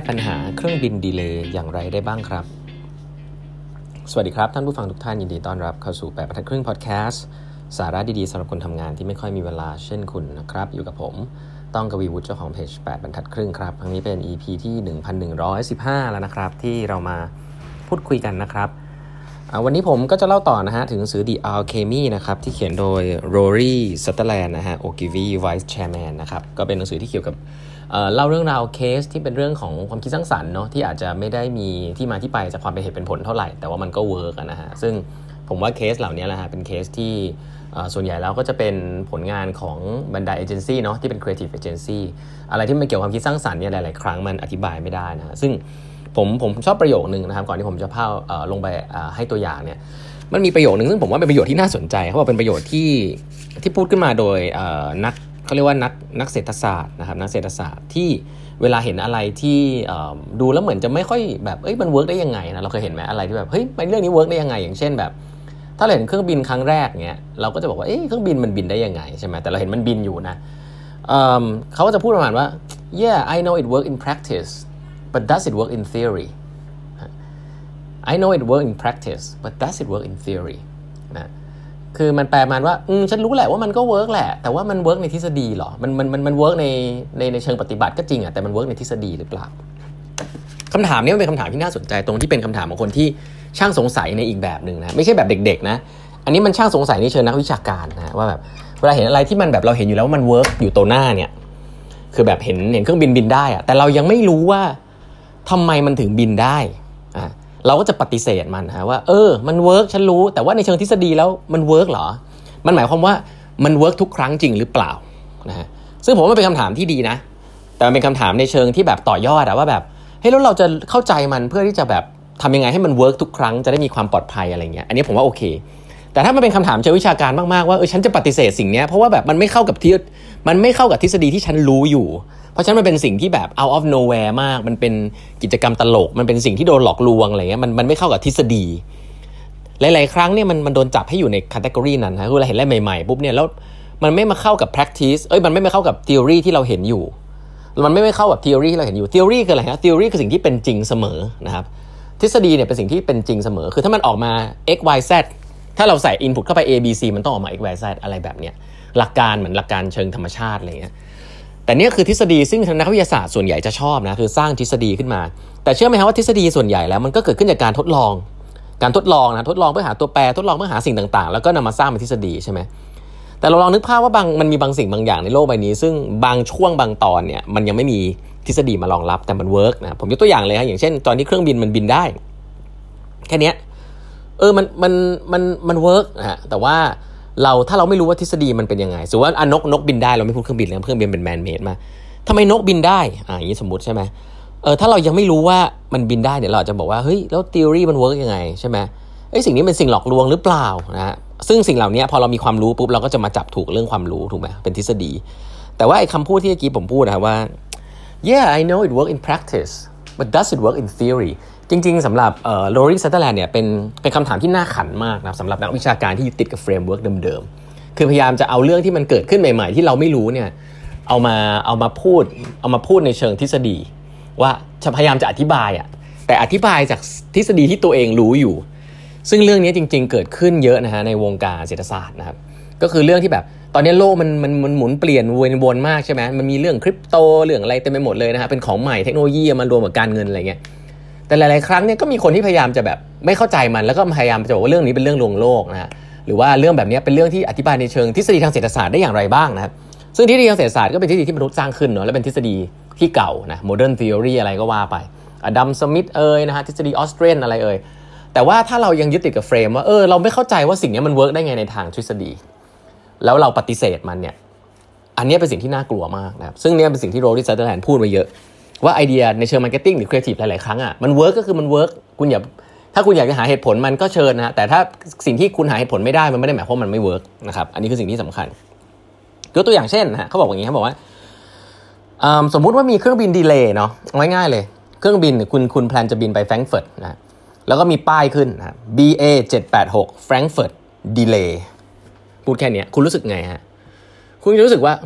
ก้ปัญหาเครื่องบินดีเลย์อย่างไรได้บ้างครับสวัสดีครับท่านผู้ฟังทุกท่านยินดีต้อนรับเข้าสู่8บรรทัดครึ่งพอดแคสต์สาระดีๆสำหรับคนทำงานที่ไม่ค่อยมีเวลาเช่นคุณนะครับอยู่กับผมต้องกวีวุฒิเจ้าของเพจ8บรรทัดครึ่งครับครั้งนี้เป็น EP ที่ 1115 แล้วนะครับที่เรามาพูดคุยกันนะครับวันนี้ผมก็จะเล่าต่อนะฮะถึงหนังสือ The Alchemy นะครับที่เขียนโดย Rory Sutherland นะฮะ Ogilvy Vice Chairman นะครับก็เป็นหนังสือที่เกี่ยวกับเล่าเรื่องราวเคสที่เป็นเรื่องของความคิดสร้างสรรค์เนาะที่อาจจะไม่ได้มีที่มาที่ไปจากความเป็นเหตุเป็นผลเท่าไหร่แต่ว่ามันก็เวิร์กนะฮะซึ่งผมว่าเคสเหล่านี้แหละฮะเป็นเคสที่ส่วนใหญ่แล้วก็จะเป็นผลงานของบรรดาเอเจนซี่เนาะที่เป็นครีเอทีฟเอเจนซี่อะไรที่มันเกี่ยวกับความคิดสร้างสรรค์เนี่ยหลายๆครั้งมันอธิบายไม่ได้นะฮะซึ่งผมชอบประโยคนึงนะครับก่อนที่ผมจะพาลงไปให้ตัวอย่างเนี่ยมันมีประโยคนึงซึ่งผมว่าเป็นประโยชน์ที่น่าสนใจเขาบอกเป็นประโยชน์ที่พูดขึ้นมาโดยนักเขาเรียกว่านักเศรษฐศาสตร์นะครับนักเศรษฐศาสตร์ที่เวลาเห็นอะไรที่ดูแล้วเหมือนจะไม่ค่อยแบบเอ้ยมันเวิร์กได้ยังไงนะเราเคยเห็นไหมอะไรที่แบบเฮ้ยเรื่องนี้เวิร์กได้ยังไงอย่างเช่นแบบถ้าเราเห็นเครื่องบินครั้งแรกเนี้ยเราก็จะบอกว่าเอ้ยเครื่องบินมันบินได้ยังไงใช่ไหมแต่เราเห็นมันบินอยู่นะเขาก็จะพูดประมาณว่า yeah I know it work in practice but does it work in theory I know it work in practice but does it work in theory นะคือมันแปลมันว่าฉันรู้แหละว่ามันก็เวิร์กแหละแต่ว่ามันเวิร์กในทฤษฎีหรอมันเวิร์กในเชิงปฏิบัติก็จริงอ่ะแต่มันเวิร์กในทฤษฎีหรือเปล่าคำถามนี้มันเป็นคำถามที่น่าสนใจตรงที่เป็นคำถามของคนที่ช่างสงสัยในอีกแบบนึงนะไม่ใช่แบบเด็กๆนะอันนี้มันช่างสงสัยในเชิงนักวิชาการนะว่าแบบเวลาเห็นอะไรที่มันแบบเราเห็นอยู่แล้วว่ามันเวิร์กอยู่ตรงหน้าเนี่ยคือแบบเห็นเครื่องบินบินได้อ่ะแต่เรายังไม่รู้ว่าทำไมมันถึงบินได้เราก็จะปฏิเสธมันฮะว่ามันเวิร์กฉันรู้แต่ว่าในเชิงทฤษฎีแล้วมันเวิร์กเหรอมันหมายความว่ามันเวิร์กทุกครั้งจริงหรือเปล่านะฮะซึ่งผมว่าเป็นคำถามที่ดีนะแต่มันเป็นคำถามในเชิงที่แบบต่อยอดอะว่าแบบเฮ้ยแล้วเราจะเข้าใจมันเพื่อที่จะแบบทำยังไงให้มันเวิร์กทุกครั้งจะได้มีความปลอดภัยอะไรเงี้ยอันนี้ผมว่าโอเคแต่ถ้ามันเป็นคำถามเชิงวิชาการมากๆว่าฉันจะปฏิเสธสิ่งนี้เพราะว่าแบบมันไม่เข้ากับทฤษฎีที่ฉันรู้อยู่เพราะฉะนั้นมันเป็นสิ่งที่แบบ out of nowhere มากมันเป็นกิจกรรมตลกมันเป็นสิ่งที่โดนหลอกลวงอะไรเงี้ยมันไม่เข้ากับทฤษฎีหลายๆครั้งเนี่ยมันโดนจับให้อยู่ใน category นั้นนะคือเราเห็นอะไรใหม่ๆปุ๊บเนี่ยแล้วมันไม่มาเข้ากับ practice มันไม่มาเข้ากับ theory ที่เราเห็นอยู่มันไม่เข้ากับ theory ที่เราเห็นอยู่ theory คืออะไรฮะ theory คือสิ่งที่เป็นจริงเสมอนะครับทฤษฎีเนี่ยเป็นสิ่งที่เป็นจริงเสมอคือถ้ามันออกมา x y z ถ้าเราใส่ input เข้าไป a b c มันต้องออกมา x y z อะไรแบบเนี้ยหลักการเหมือนหลักการเชิงธรรมชาติอะไรเงี้ยแต่นี่คือทฤษฎีซึ่งนักวิทยาศาสตร์ส่วนใหญ่จะชอบนะคือสร้างทฤษฎีขึ้นมาแต่เชื่อไหมครับว่าทฤษฎีส่วนใหญ่แล้วมันก็เกิดขึ้นจากการทดลองนะทดลองเพื่อหาตัวแปรทดลองเพื่อหาสิ่งต่างๆแล้วก็นำมาสร้างเป็นทฤษฎีใช่ไหมแต่เราลองนึกภาพว่ามันมีบางสิ่งบางอย่างในโลกใบนี้ซึ่งบางช่วงบางตอนเนี่ยมันยังไม่มีทฤษฎีมารองรับแต่มันเวิร์กนะผมยกตัวอย่างเลยครับอย่างเช่นตอนที่เครื่องบินมันบินได้แค่นี้มันเวิร์กนะแต่ว่าถ้าเราไม่รู้ว่าทฤษฎีมันเป็นยังไงสมมุติว่านกบินได้เราไม่พูดเครื่องบินเลยเครื่องบินเป็นแมนเมดมาทำไมนกบินได้อย่างนี้สมมุติใช่ไหมถ้าเรายังไม่รู้ว่ามันบินได้เนี่ยเราอาจจะบอกว่าเฮ้ยแล้วทฤษฎีมันเวิร์กยังไงใช่ไหมสิ่งนี้เป็นสิ่งหลอกลวงหรือเปล่านะซึ่งสิ่งเหล่านี้พอเรามีความรู้ปุ๊บเราก็จะมาจับถูกเรื่องความรู้ถูกไหมเป็นทฤษฎีแต่ว่าไอ้คำพูดที่เมื่อกี้ผมพูดนะว่า yeah I know it work in practice but does it work in theoryจริงๆสำหรับโรรี่ ซัตเทอร์แลนด์เนี่ยเป็นคำถามที่น่าขันมากนะครับสำหรับนักวิชาการที่ยึดติดกับเฟรมเวิร์คเดิมๆคือพยายามจะเอาเรื่องที่มันเกิดขึ้นใหม่ๆที่เราไม่รู้เนี่ยเอามาพูดในเชิงทฤษฎีว่าจะพยายามจะอธิบายแต่อธิบายจากทฤษฎีที่ตัวเองรู้อยู่ซึ่งเรื่องนี้จริงๆเกิดขึ้นเยอะนะฮะในวงการเศรษฐศาสตร์นะครับก็คือเรื่องที่แบบตอนนี้โลกมันหมุนเปลี่ยนวนมากใช่ไหมมันมีเรื่องคริปโตเรื่องอะไรเต็มไปหมดเลยนะฮะเป็นของใหม่เทคโนโลยีมารวมกับการเงินอะไรเงี้ยแต่หลายๆครั้งเนี่ยก็มีคนที่พยายามจะแบบไม่เข้าใจมันแล้วก็พยายามจะบอกว่าเรื่องนี้เป็นเรื่องลวงโลกนะฮะหรือว่าเรื่องแบบนี้เป็นเรื่องที่อธิบายในเชิงทฤษฎีทางเศรษฐศาสตร์ได้อย่างไรบ้างนะครับซึ่งทฤษฎีทางเศรษฐศาสตร์ก็เป็นทฤษฎีที่มนุษย์สร้างขึ้นเนาะและเป็นทฤษฎีที่เก่านะโมเดิร์นทีโอรีอะไรก็ว่าไปอดัมสมิธนะฮะทฤษฎีออสเตรียนอะไรแต่ว่าถ้าเรายังยึดติดกับเฟรมว่าเราไม่เข้าใจว่าสิ่งนี้มันเวิร์กได้ไงในทางทฤษฎีแล้วเราปฏิเสธมันเนี่ยอันนี้เป็นสิ่งที่น่ากลัวมากนะครับซึ่งเนี่ยเป็นสิ่งที่โรรี่ ซัตเทอร์แลนด์พูดมาเยอะว่าไอเดียในเชิงมาร์เก็ตติ้งหรือครีเอทีฟหลายๆครั้งมันเวิร์กก็คือมันเวิร์กคุณอย่าถ้าคุณอยากจะหาเหตุผลมันก็เชิญนะแต่ถ้าสิ่งที่คุณหาเหตุผลไม่ได้มันไม่ได้หมายความว่ามันไม่เวิร์กนะครับอันนี้คือสิ่งที่สำคัญยกตัวอย่างเช่นนะเขาบอกอย่างนี้เขาบอกว่าสมมุติว่ามีเครื่องบินดีเลย์เนาะง่ายๆเลยเครื่องบินคุณแพลนจะบินไปแฟรงก์เฟิร์ตนะแล้วก็มีป้ายขึ้นนะ BA 786 Frankfurt Delay พูดแค่นี้คุณรู้สึกไงฮะคุณจะรู้สึกว่า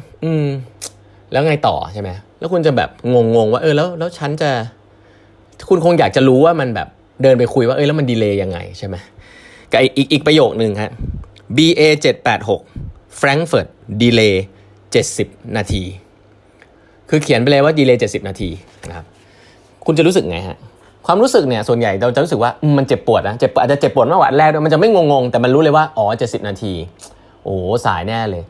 แล้วไงต่อใช่ไหมแล้วคุณจะแบบงงๆว่าแล้วฉันจะ คุณคงอยากจะรู้ว่ามันแบบเดินไปคุยว่าเอ้ยแล้วมันดีเลย์ยังไงใช่ไหมกับอีกประโยคนึงครับ BA 786 Frankfurt Delay 70 นาทีคือเขียนไปเลยว่าดีเลย์70 นาทีนะครับคุณจะรู้สึกไงฮะความรู้สึกเนี่ยส่วนใหญ่เราจะรู้สึกว่ามันเจ็บปวดนะอาจจะเจ็บปวดมากกว่าแรกด้วยมันจะไม่งงแต่มันรู้เลยว่าอ๋อ70 นาทีโอ้สายแน่เลย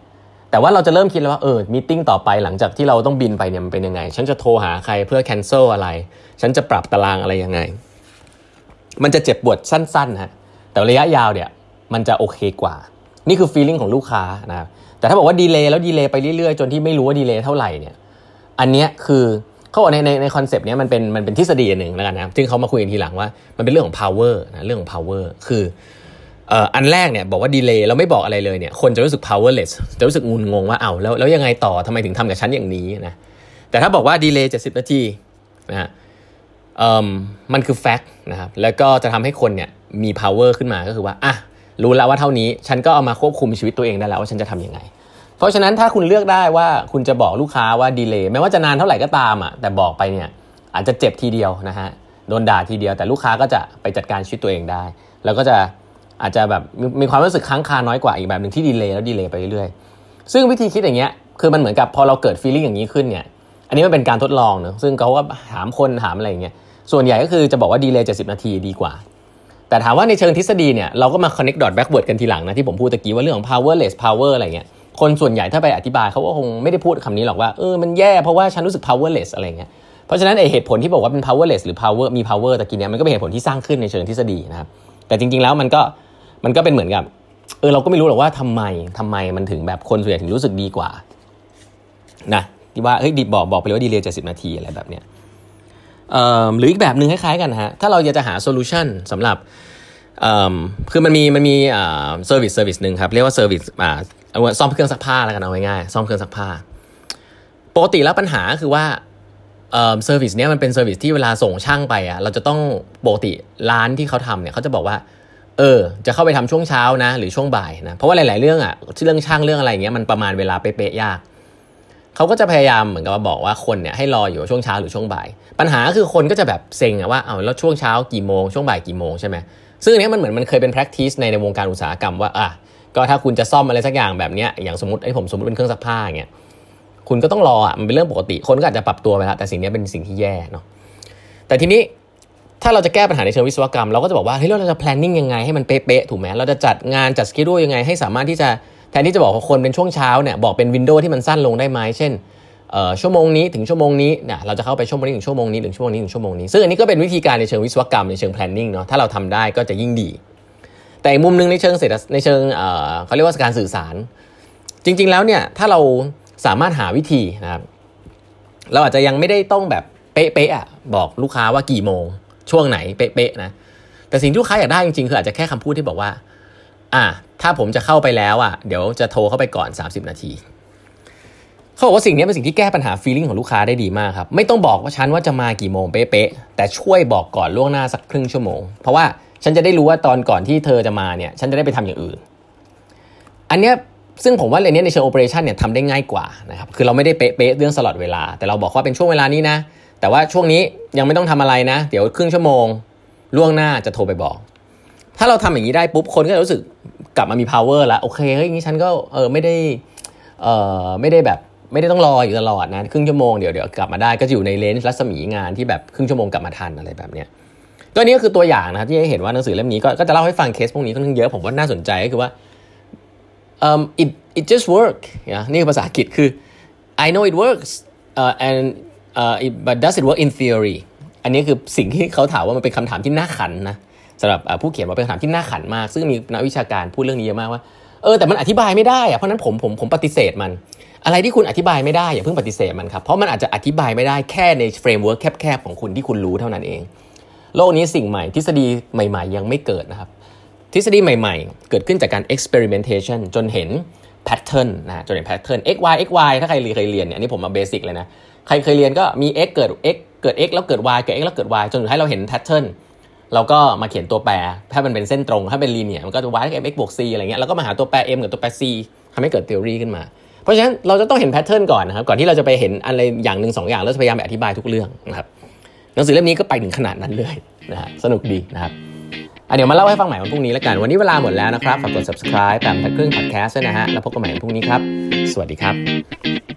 แต่ว่าเราจะเริ่มคิดแล้วว่ามีตติ้งต่อไปหลังจากที่เราต้องบินไปเนี่ยมันเป็นยังไงฉันจะโทรหาใครเพื่อแคนเซิลอะไรฉันจะปรับตารางอะไรยังไงมันจะเจ็บปวดสั้นๆฮะแต่ระยะยาวเนี่ยมันจะโอเคกว่านี่คือฟีลลิ่งของลูกค้านะครับแต่ถ้าบอกว่าดีเลย์แล้วดีเลย์ไปเรื่อยๆจนที่ไม่รู้ว่าดีเลย์เท่าไหร่เนี่ยอันเนี้ยคือเขาบอกในคอนเซปต์เนี้ยมันเป็นทฤษฎีนึงแล้วกันนะซึ่งเขามาคุยกันทีหลังว่ามันเป็นเรื่องของ power นะเรื่องของ power คืออันแรกเนี่ยบอกว่าดีเลย์แล้วไม่บอกอะไรเลยเนี่ยคนจะรู้สึก powerless จะรู้สึกงุนงงว่าเอาแล้วยังไงต่อทำไมถึงทำกับฉันอย่างนี้นะแต่ถ้าบอกว่าดีเลย์70นาทีนะฮะมันคือ fact นะครับแล้วก็จะทำให้คนเนี่ยมี power ขึ้นมาก็คือว่าอ่ะรู้แล้วว่าเท่านี้ฉันก็เอามาควบคุมชีวิตตัวเองได้แล้วว่าฉันจะทำยังไงเพราะฉะนั้นถ้าคุณเลือกได้ว่าคุณจะบอกลูกค้าว่าดีเลย์ไม่ว่าจะนานเท่าไหร่ก็ตามอ่ะแต่บอกไปเนี่ยอาจจะเจ็บทีเดียวนะฮะโดนด่าทีเดียวแต่ลูกค้าก็จะไปจัดการชีวิตตัวเองได้แล้วก็จะอาจจะแบบมีความรู้สึกค้างคาน้อยกว่าอีกแบบนึงที่ดีเลย์แล้วดีเลย์ไปเรื่อยๆซึ่งวิธีคิดอย่างเงี้ยคือมันเหมือนกับพอเราเกิดฟีลลิ่งอย่างนี้ขึ้นเนี่ยอันนี้มันเป็นการทดลองเนอะซึ่งเขาก็ถามคนถามอะไรอย่างเงี้ยส่วนใหญ่ก็คือจะบอกว่าดีเลย์70นาทีดีกว่าแต่ถามว่าในเชิงทฤษฎีเนี่ยเราก็มา connect dot backward กันทีหลังนะที่ผมพูดตะกี้ว่าเรื่องของ powerless power อะไรเงี้ยคนส่วนใหญ่ถ้าไปอธิบายเขาก็คงไม่ได้พูดคำนี้หรอกว่ามันแย่เพราะว่าฉันรู้สึก powerless อะไรเงี้ยเพราะฉะนั้นไอเหตุผลที่บอกว่าเป็น powerless หรือ power มี power ตะกี้เนี่ยมันก็เป็นเหตุผลที่สร้างขึ้นในเชิงทฤษฎีนะครับแต่จริงๆแล้วมันก็เป็นเหมือนกับเราก็ไม่รู้หรอกว่าทำไมมันถึงแบบคนส่วนใหญ่ถึงรู้สึกดีกว่านะที่ว่าเฮ้ยดิบอกไปเลยว่าดีเลย์70นาทีอะไรแบบเนี้ยหรืออีกแบบนึงคล้ายๆกันฮะถ้าเราอยากจะหาโซลูชันสำหรับคือมันมีเซอร์วิสนึงครับเรียกว่าเซอร์วิสซ่อมเครื่องซักผ้าแล้วกันเอาง่ายๆซ่อมเครื่องซักผ้าปกติแล้วปัญหาคือว่าเซอร์วิสเนี้ยมันเป็นเซอร์วิสที่เวลาส่งช่างไปอ่ะเราจะต้องปกติร้านที่เขาทำเนี่ยเขาจะบอกว่าจะเข้าไปทำช่วงเช้านะหรือช่วงบ่ายนะเพราะว่าหลายๆเรื่องอ่ะเรื่องช่างเรื่องอะไรอย่างเงี้ยมันประมาณเวลาเป๊ะๆยากเขาก็จะพยายามเหมือนกับบอกว่าคนเนี่ยให้รออยู่ช่วงเช้าหรือช่วงบ่ายปัญหาคือคนก็จะแบบเซ็งอ่ะว่าเอาแล้วช่วงเช้ากี่โมงช่วงบ่ายกี่โมงใช่ไหมซึ่งอันนี้มันเหมือนมันเคยเป็น practice ในวงการอุตสาหกรรมว่าอ่ะก็ถ้าคุณจะซ่อมอะไรสักอย่างแบบเนี้ยอย่างสมมติเป็นเครื่องซักผ้าอย่างเงี้ยคุณก็ต้องรออ่ะมันเป็นเรื่องปกติคนก็อาจจะปรับตัวไปแล้วแต่สิ่งนี้เป็นสิ่งที่แย่เนาะแต่ทีนี้ถ้าเราจะแก้ปัญหาในเชิงวิศวกรรมเราก็จะบอกว่าเฮ้ยเราจะ planning ยังไงให้มันเป๊ะๆถูกมั้ยเราจะจัดงานจัด schedule ยังไงให้สามารถที่จะแทนที่จะบอกว่าคนเป็นช่วงเช้าเนี่ยบอกเป็น window ที่มันสั้นลงได้มั้ยเช่นชั่วโมงนี้ถึงชั่วโมงนี้นะเราจะเข้าไปชั่วโมงนี้ถึงชั่วโมงนี้ถึงชั่วโมงนี้ถึงชั่วโมงนี้ซึ่งอันนี้ก็เป็นวิธีการในเชิงวิศวกรรมในเชิง planning เนาะถ้าเราทำได้ก็จะยิ่งดีแต่อีกมุมนึงในเชิงเศรษฐศาสตร์ในเชิงเขาเรียกว่าการสื่อสารจริงๆแล้วเนี่ยถ้าเราสามารถหาวิธีนะครับเราอาจจะยังไม่ได้ต้องแบบเป๊ะๆอ่ะบอกลูกค้าว่ากี่โมงช่วงไหนเป๊ะๆนะแต่สิ่งที่ลูกค้าอยากได้จริงๆคืออาจจะแค่คำพูดที่บอกว่าถ้าผมจะเข้าไปแล้วอ่ะเดี๋ยวจะโทรเข้าไปก่อน30นาทีเขาบอกว่าสิ่งนี้เป็นสิ่งที่แก้ปัญหา feeling ของลูกค้าได้ดีมากครับไม่ต้องบอกว่าฉันว่าจะมากี่โมงเป๊ะๆแต่ช่วยบอกก่อนล่วงหน้าสักครึ่งชั่วโมงเพราะว่าฉันจะได้รู้ว่าตอนก่อนที่เธอจะมาเนี่ยฉันจะได้ไปทำอย่างอื่นอันเนี้ยซึ่งผมว่าเรื่องนี้ในเชิง operation เนี่ยทำได้ง่ายกว่านะครับคือเราไม่ได้เป๊ะๆเรื่องตลอดเวลาแต่เราบอกว่าเป็นช่วงเวลานี้นะแต่ว่าช่วงนี้ยังไม่ต้องทำอะไรนะเดี๋ยวครึ่งชั่วโมงล่วงหน้าจะโทรไปบอกถ้าเราทำอย่างนี้ได้ปุ๊บคนก็จะรู้สึกกลับมามี power ละโอเคเฮ้ยอย่างนี้ฉันก็ไม่ได้แบบไม่ได้ต้องรออยู่ตลอดนะครึ่งชั่วโมงเดี๋ยวกลับมาได้ก็จะอยู่ในเลนส์รัศมีงานที่แบบครึ่งชั่วโมงกลับมาทันอะไรแบบเนี้ยตัวนี้ก็คือตัวอย่างนะครับที่เห็นว่าหนังสือเล่มนี้ก็จะเล่าให้ฟังเคสพวกนี้ค่อนข้างเยอะผมว่าน่าสนใจก็คือว่า it just work นี่ภาษาอังกฤษคือ I know it works but does it work in theory อันนี้คือสิ่งที่เขาถามว่ามันเป็นคำถามที่น่าขันนะสำหรับผู้เขียนว่าเป็นคำถามที่น่าขันมากซึ่งมีนักวิชาการพูดเรื่องนี้เยอะมากว่าแต่มันอธิบายไม่ได้อะเพราะนั้นผมปฏิเสธมันอะไรที่คุณอธิบายไม่ได้อย่าเพิ่งปฏิเสธมันครับเพราะมันอาจจะอธิบายไม่ได้แค่ในเฟรมเวิร์คแคบๆของคุณที่คุณรู้เท่านั้นเองโลกนี้สิ่งใหม่ทฤษฎีใหม่ๆยังไม่เกิดนะครับทฤษฎีใหม่ๆเกิดขึ้นจากการ experimentation จนเห็น pattern นะจนเห็น pattern x y x y ถ้าใครเคยเรียนเนี่ยอันนี้ผมมาเบสิกเลยนะใครเคยเรียนก็มี x เกิด x แล้วเกิด y เกิด x แล้วเกิด y จนสุดท้ายเราเห็น pattern เราก็มาเขียนตัวแปรถ้ามันเป็นเส้นตรงถ้าเป็น linear มันก็จะ y กับ x บวก c อะไรเงี้ยแล้วก็มาหาตัวแปร m กับตัวแปร c ทำให้เกิด theory ขึ้นมาเพราะฉะนั้นเราจะต้องเห็น pattern ก่อนนะครับก่อนที่เราจะไปเห็นอะไรอย่างนึง2อย่างแล้วพยายามไปอธิบายทุกเรื่องนะครับ หนังสือเล่มนี้ก็ไปถึงขนาดนั้นเลยนะฮะสนุกดีนะครับเดี๋ยวมาเล่าให้ฟังใหม่วันพรุ่งนี้แล้วกันวันนี้เวลาหมดแล้วนะครับฝากกด subscribe แปมทักครึ่ง podcast ด้วยนะฮะแล้วพบกันใหม่วันพรุ่งนี้ครับสวัสดีครับ